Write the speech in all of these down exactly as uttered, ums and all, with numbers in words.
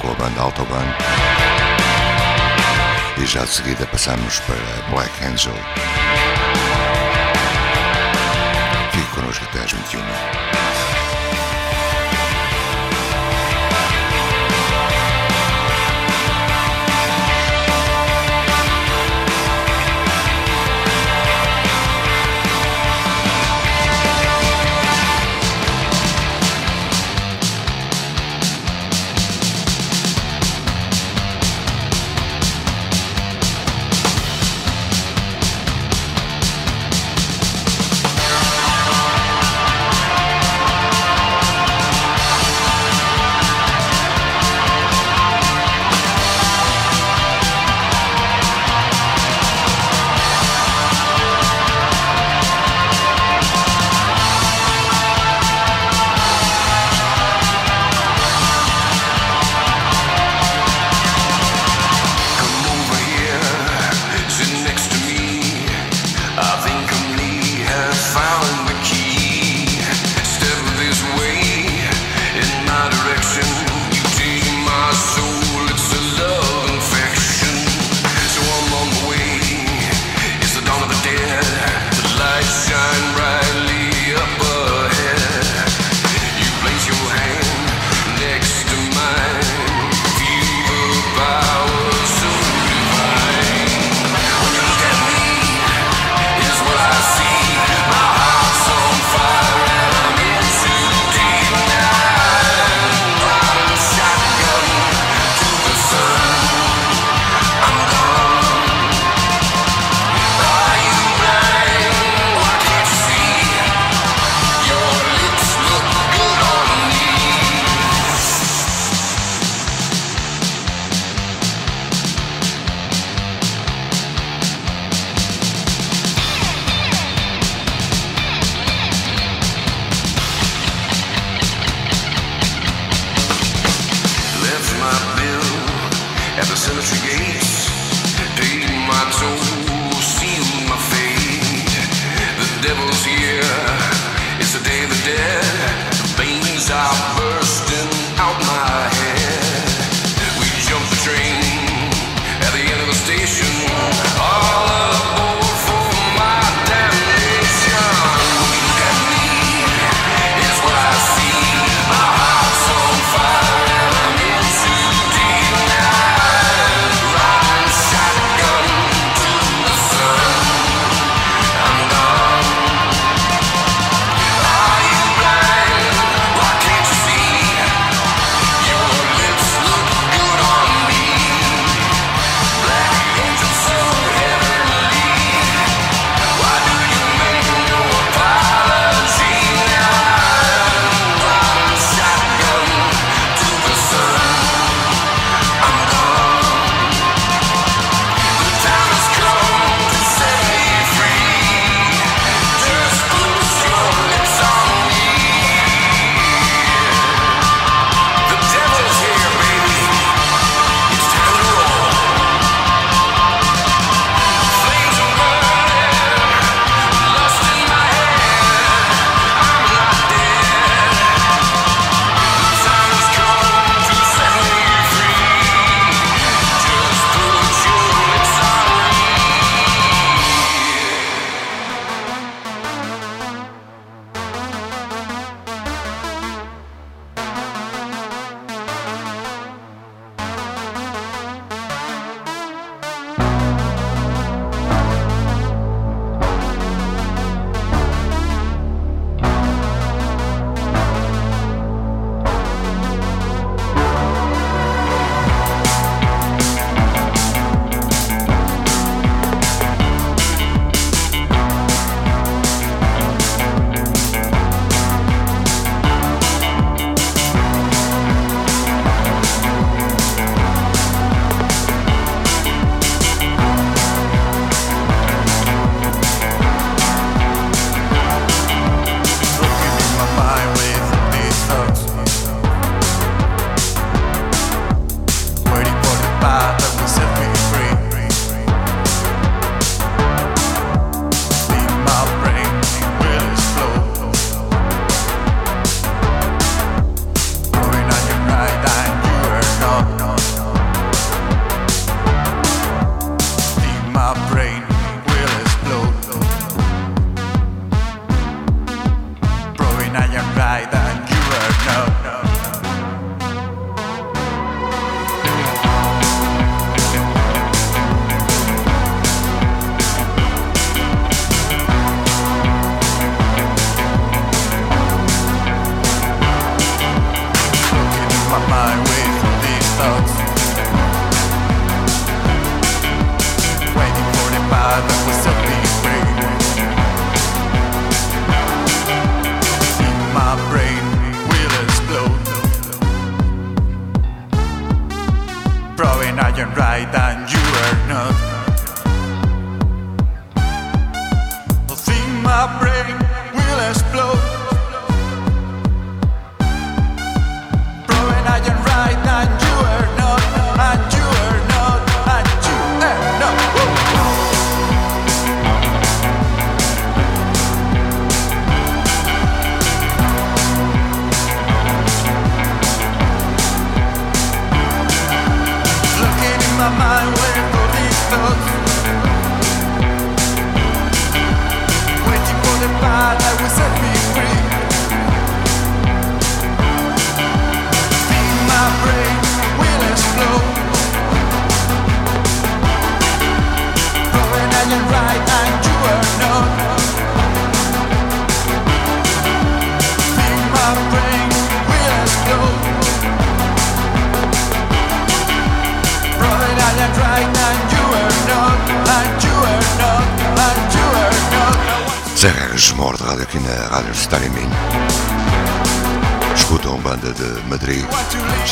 Com a banda Autobahn, e já de seguida passamos para Black Angel. Fique connosco até às vinte e uma.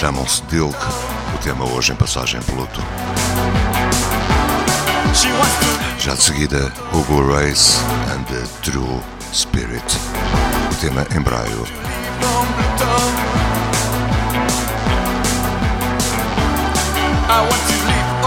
Chamam-se Dilk, o tema hoje em Passagem Pluto. Já de seguida, Hugo Race and the True Spirit, o tema Embraio. I want to leave.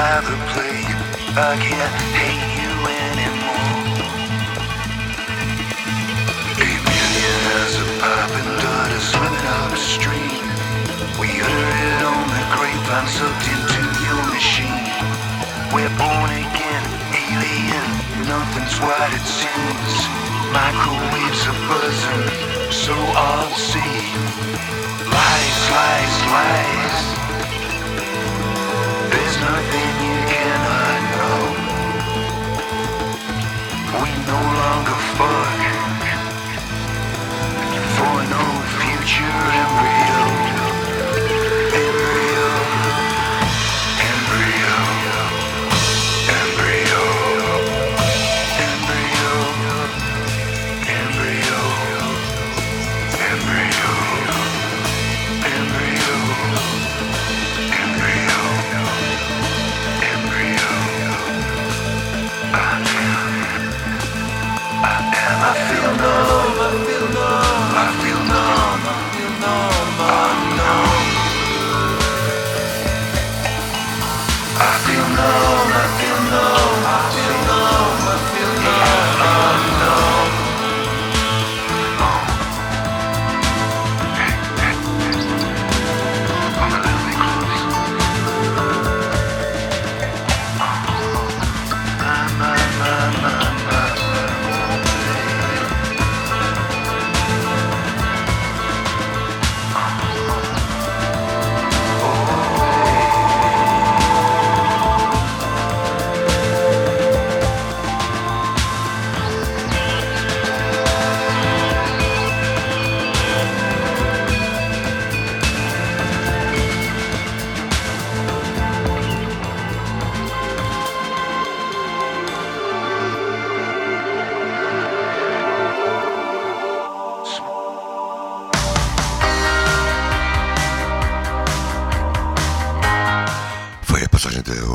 I replay you. I can't hate you anymore. A million eyes are popping, blood is swimming up the stream. We utter it on the grapevine, sucked into your machine. We're born again, alien, nothing's what it seems. Microwaves are buzzing, so I'll see. Lies, lies, lies. There's nothing you cannot know. We no longer fuck for no future embryo. Embryo, embryo, embryo, embryo, embryo, embryo, embryo, embryo. I feel numb, I feel numb, I feel numb, I feel numb, I'm numb. I feel numb, I feel numb, I feel numb, I feel numb, I'm numb. I'm a little bit close. My, my, my, my.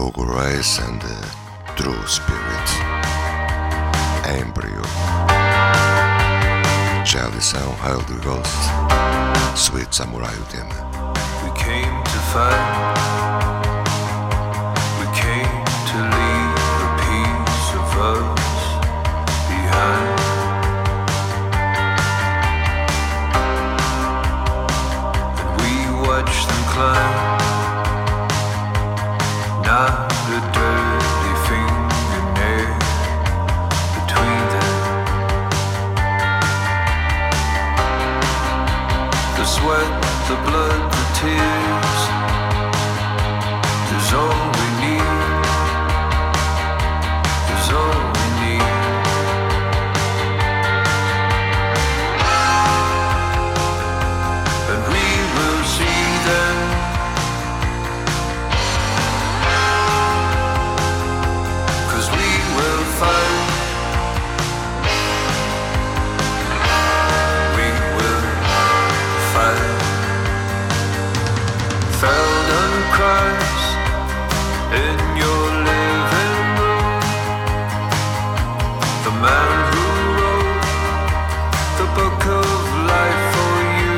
Hugo Race and the True Spirit, Embraio, Charlie São, Hail the Ghost, Sweet Samurai Tema. We came to fight, we came to leave a piece of us behind. And we watched them climb. The blood, the tears, there's all we need, there's all we need. And we will see them. Cause we will fight. We will fight. Feldon cries in your living room. The man who wrote the book of life for you,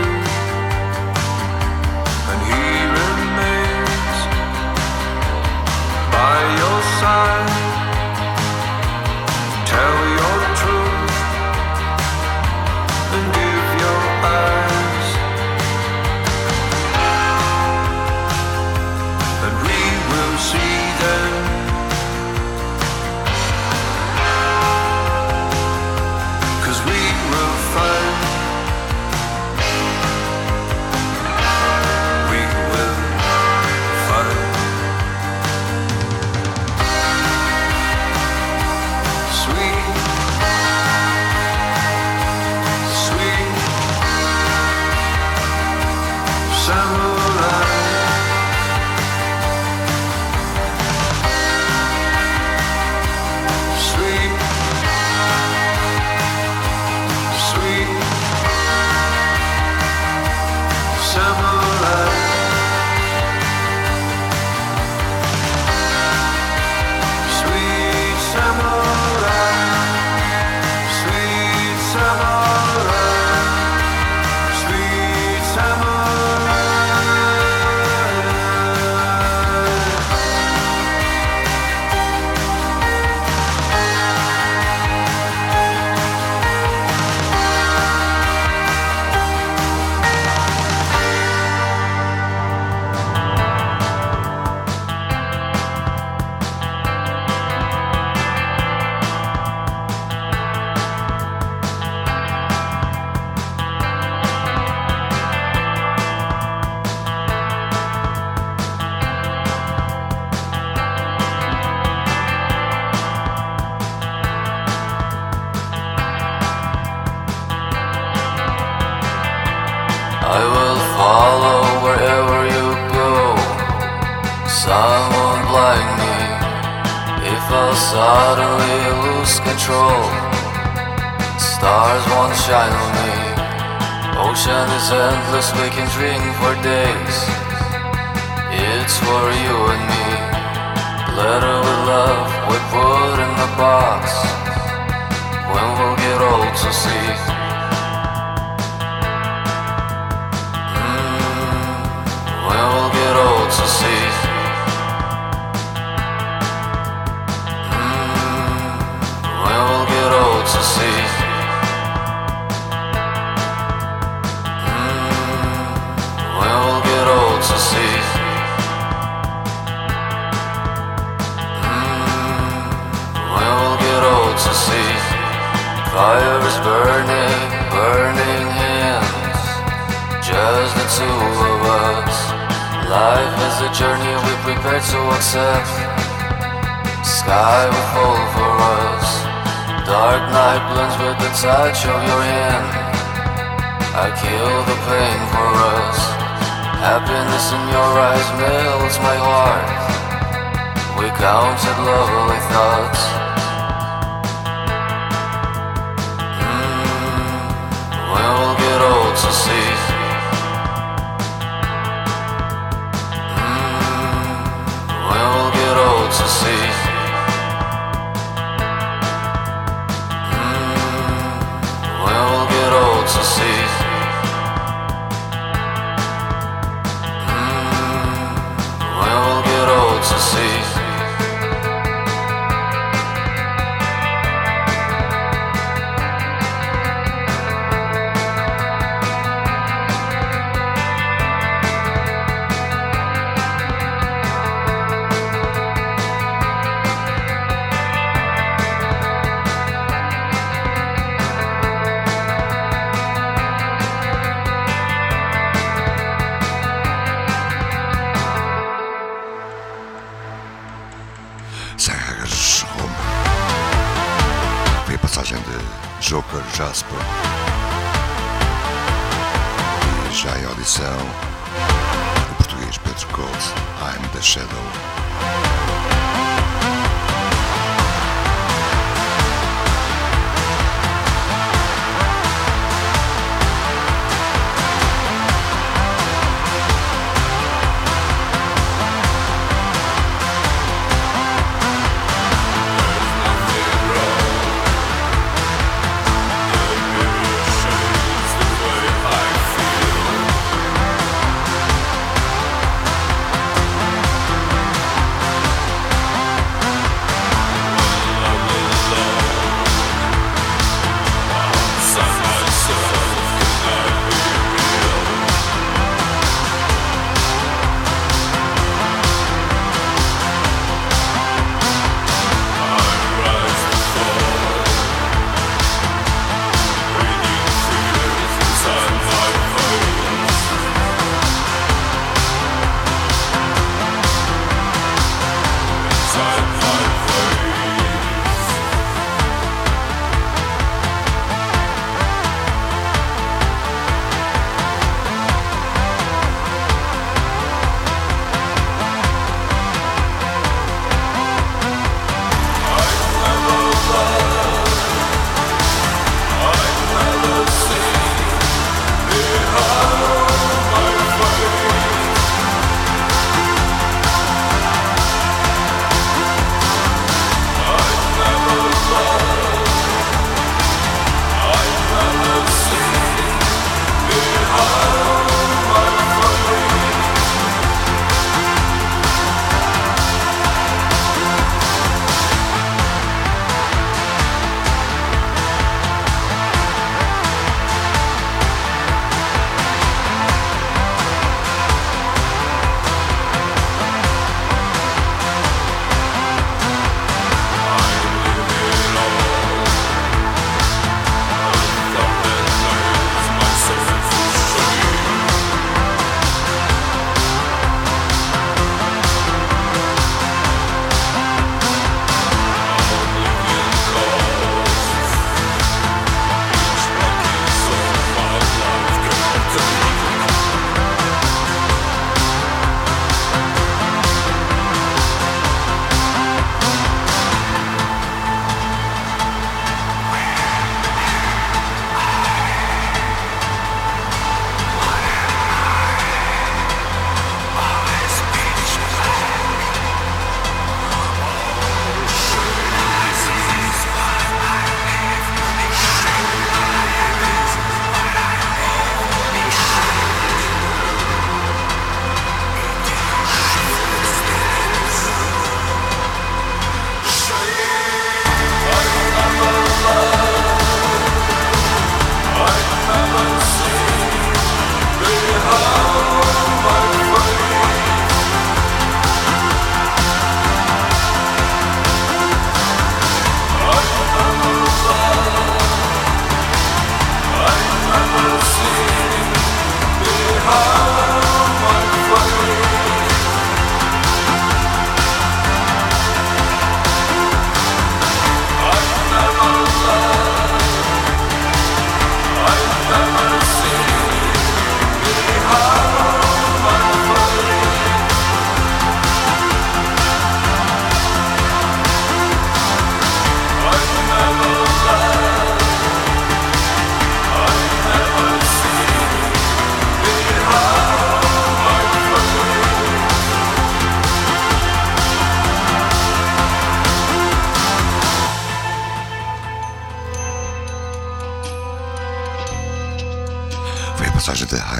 and he remains by your side. Tell your truth and give your eyes. See the someone like me, if I suddenly lose control, stars won't shine on me, ocean is endless, we can drink for days, it's for you and me, letter with love we put in the box, when we'll get old to see. Fire is burning, burning hands, just the two of us. Life is a journey we're prepared to accept. Sky will fall for us. Dark night blends with the touch of your hand. I kill the pain for us. Happiness in your eyes melts my heart. We counted lovely thoughts. To see, mm, when we'll get old to see, mm, when we'll get old to see, mm, when we'll get old to see. Joker Jasper e já em audição o português Pedro Couto, I'm the Shadow.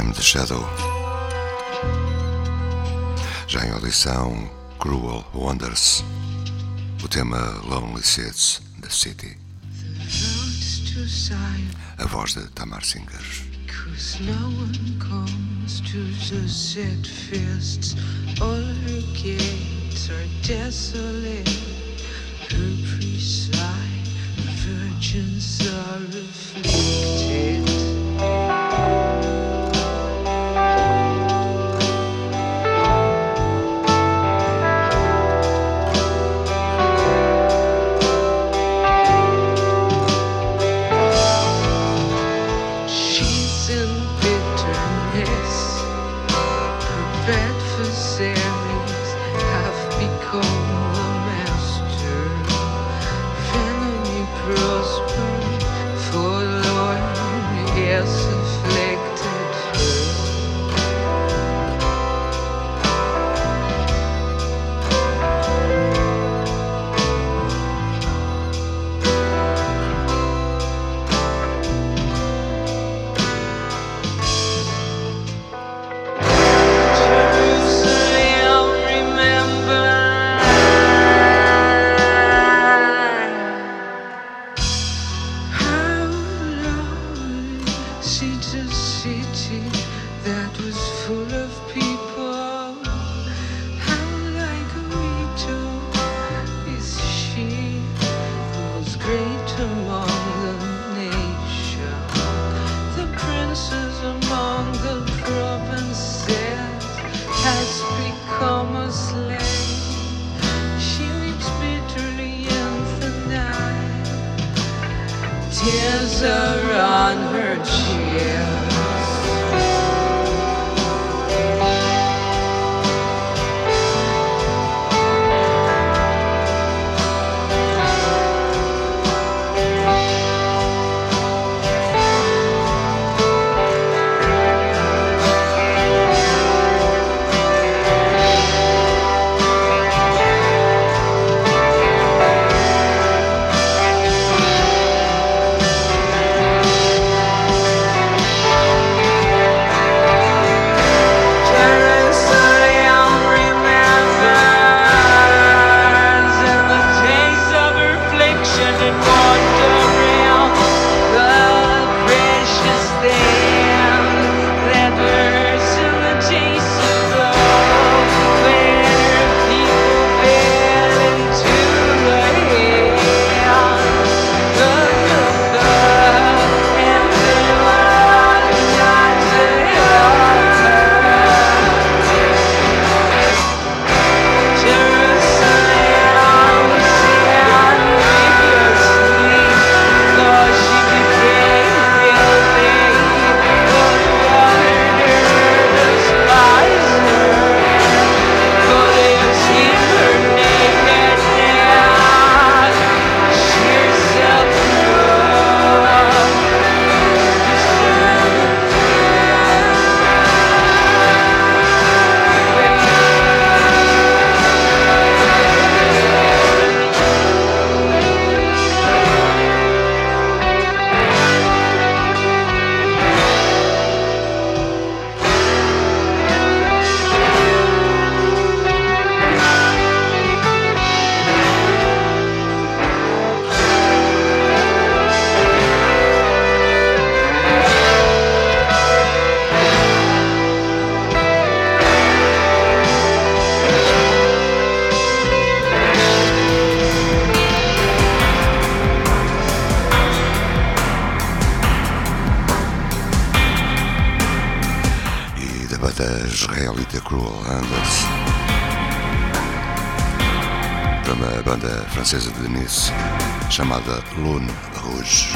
I'm the Shadow. Já em audição, Cruel Wonders, o tema Lonely Shades, The City. A voz de Tamar Singers. Cause no one comes to the set feasts, all her gates are desolate, her preside, virgins are afflicted. César Lune Rouge, chamada Lune Rouge.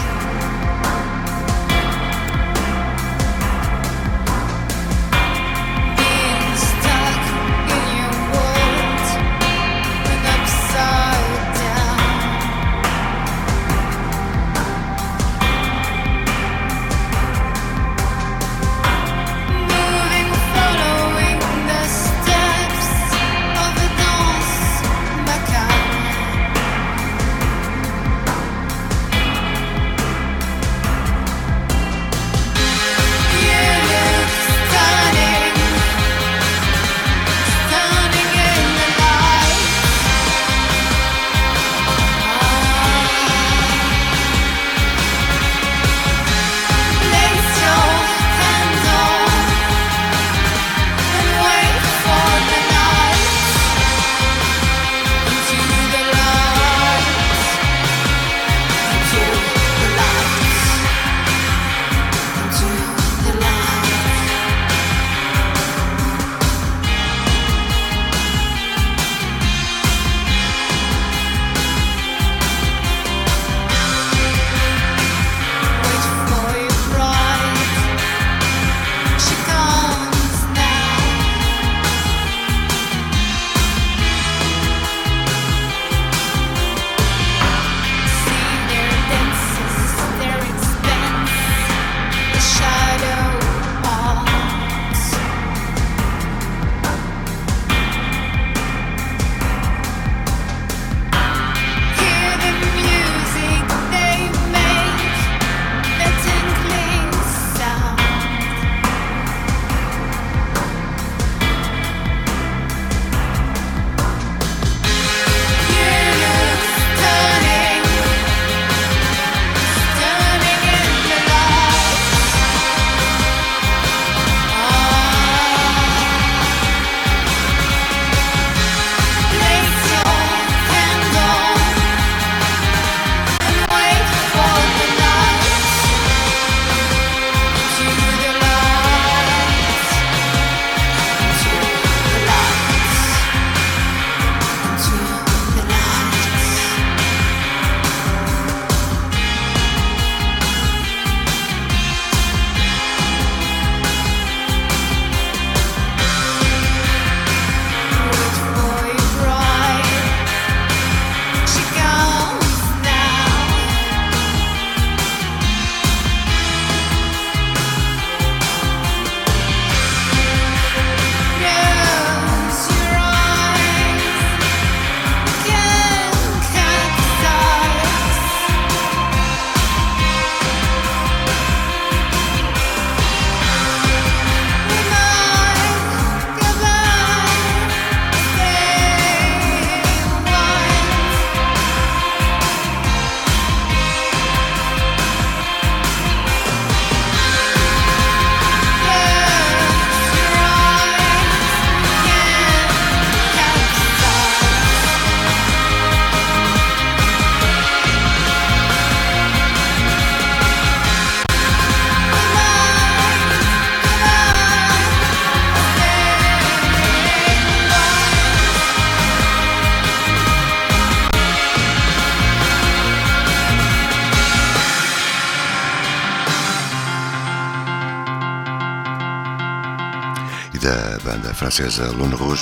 francesa Lune Rouge,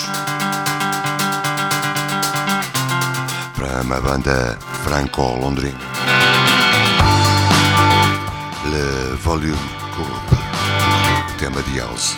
para uma banda Franco Londrina, Le Volume Courbe, o tema de Elze.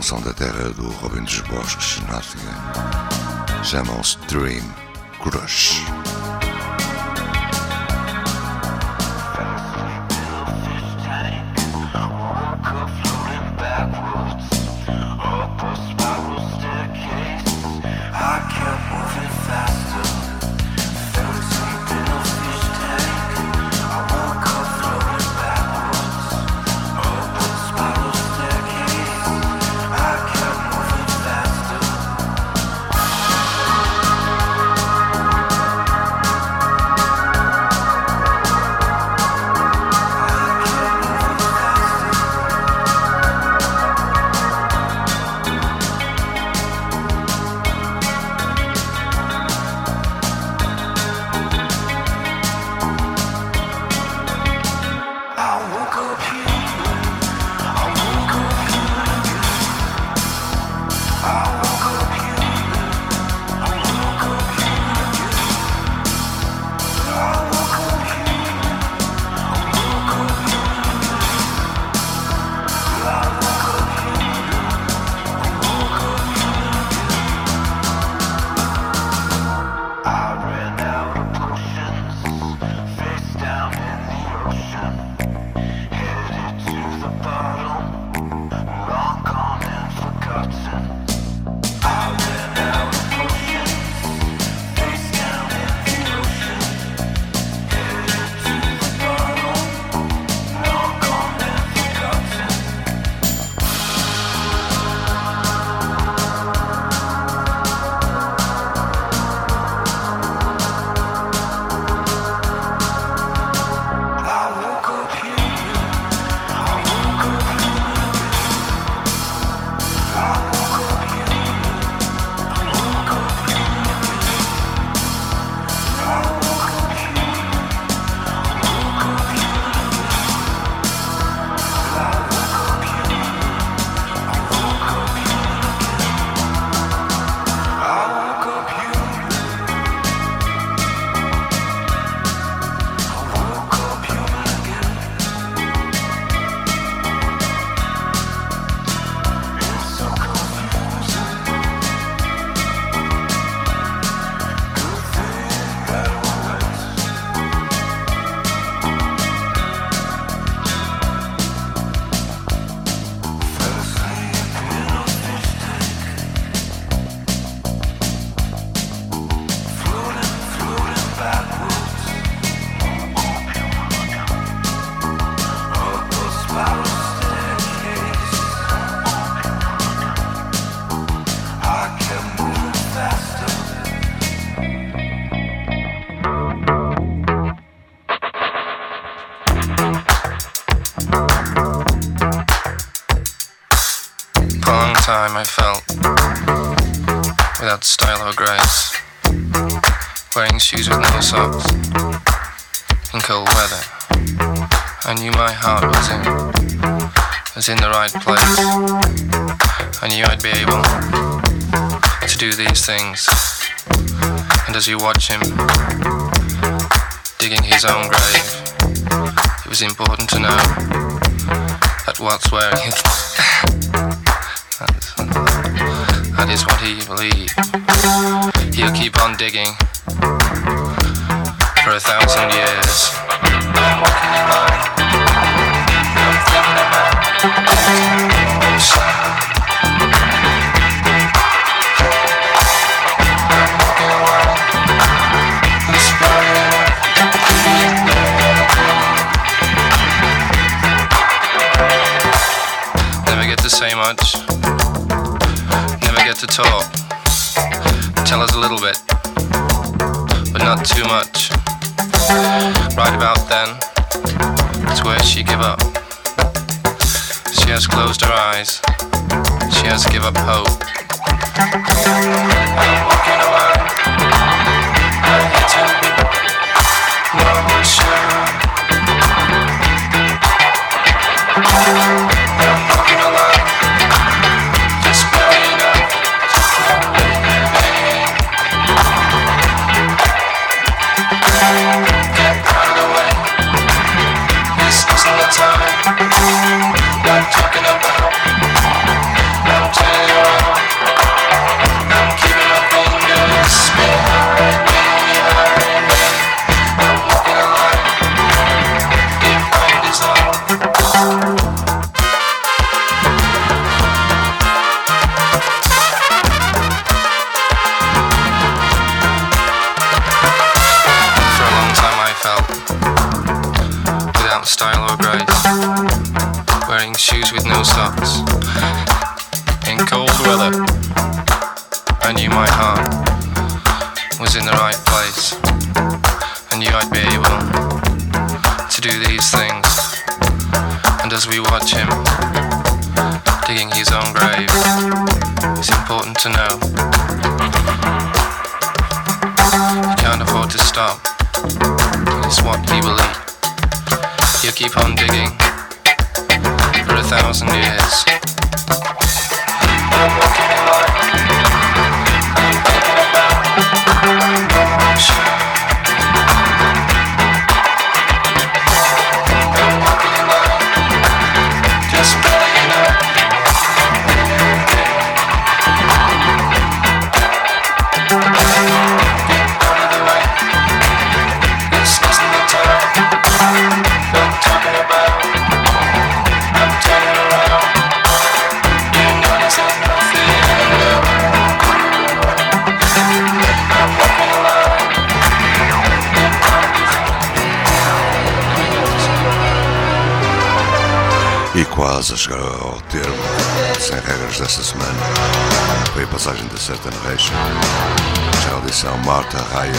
São da terra do Robin dos Bosques, Nottingham. Chamam-se Dream Crush. I felt without style or grace, wearing shoes with no socks in cold weather. I knew my heart was in, was in the right place. I knew I'd be able to do these things. And as you watch him digging his own grave, it was important to know that what's wearing him. That is what he believed. He'll keep on digging for a thousand years. And what can he like? I'm thinking about it. Say much, never get to talk, tell us a little bit, but not too much. Right about then, it's where she gave up. She has closed her eyes, she has give up hope. I'm walking away, I'm here to be, not sure. I'm walking away. E quase a chegar ao termo, sem regras desta semana, foi a passagem da Certain Recha, já a edição Marta Raia.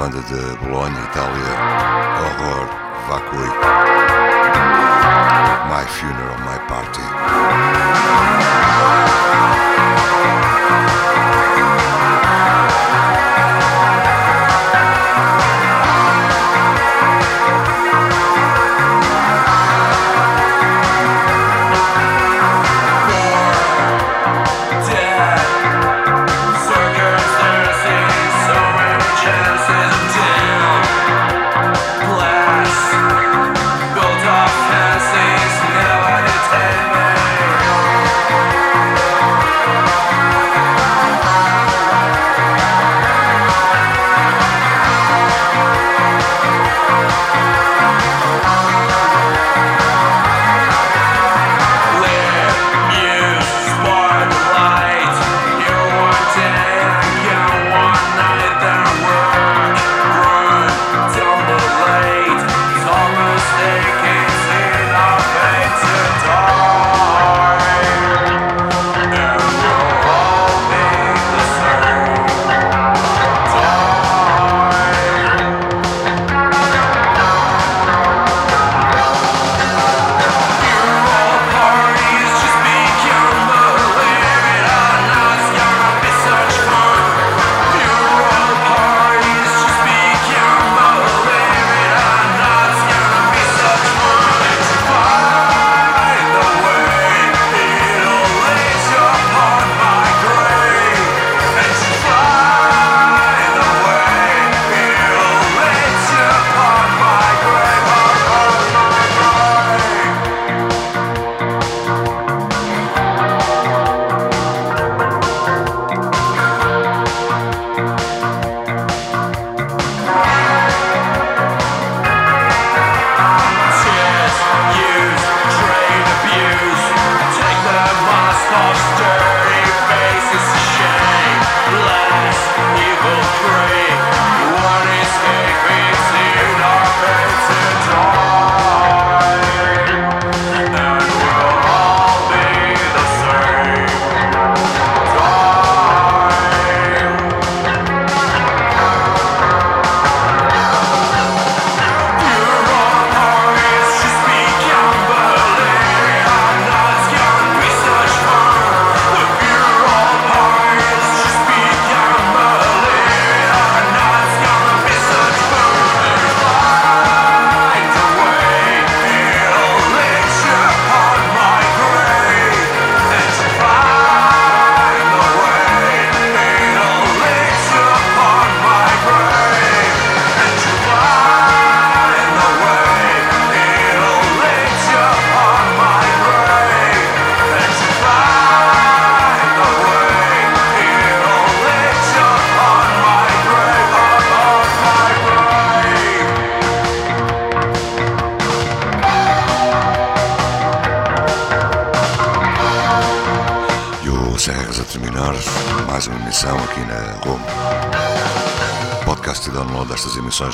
banda de Bolonha, Itália, Horror Vacui, My Funeral, My Party.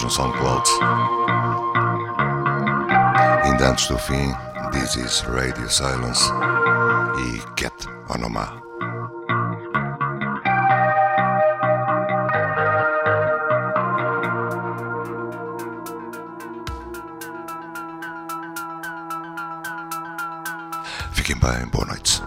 No SoundCloud. Ainda antes do fim, This Is Radio Silence e Kat Onoma. Fiquem bem, boa noite.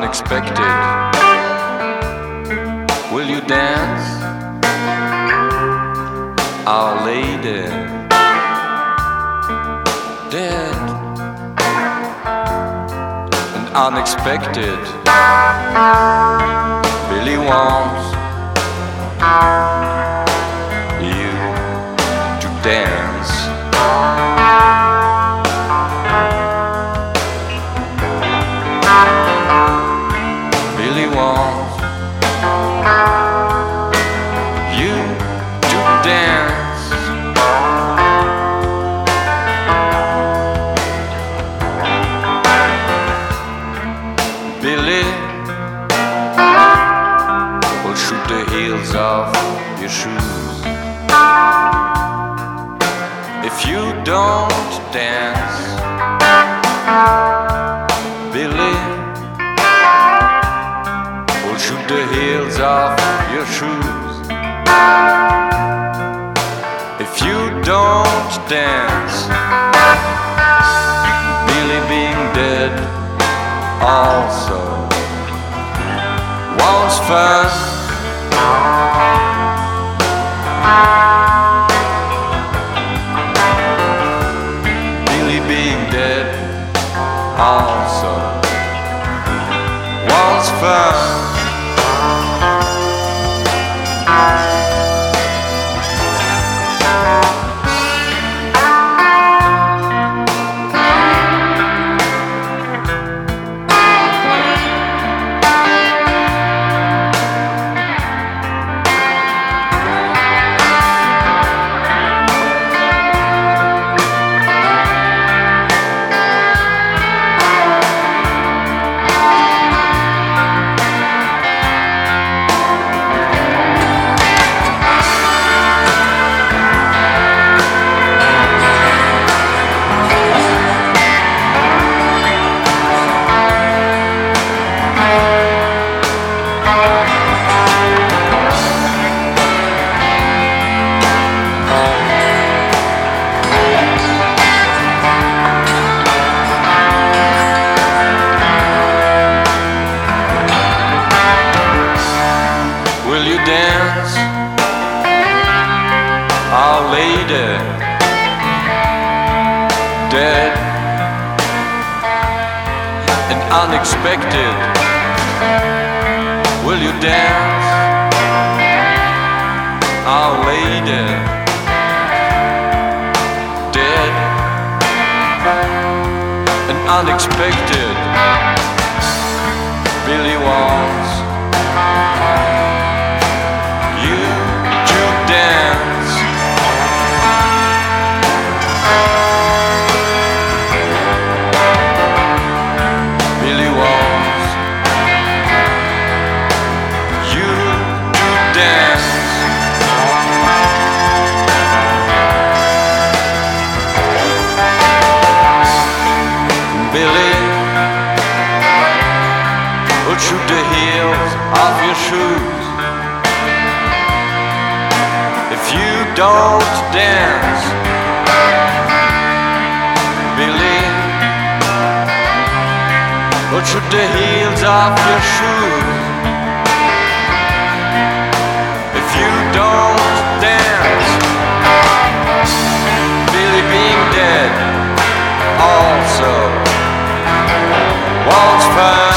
unexpected. Will you dance, Our Lady? Dead and unexpected, Billy wants you to dance. Billy wants you to dance. Billy will shoot the heels off your shoes if you don't dance. Billy will shoot the heels off your shoes if you don't dance. Billy being dead also wants fun. Billy being dead also wants fun. Unexpected, will you dance, Our Lady? Dead and unexpected, Billy wants you to dance. Shoes if you don't dance. Billy will shoot the heels off your shoes if you don't dance. Billy being dead also wants fun.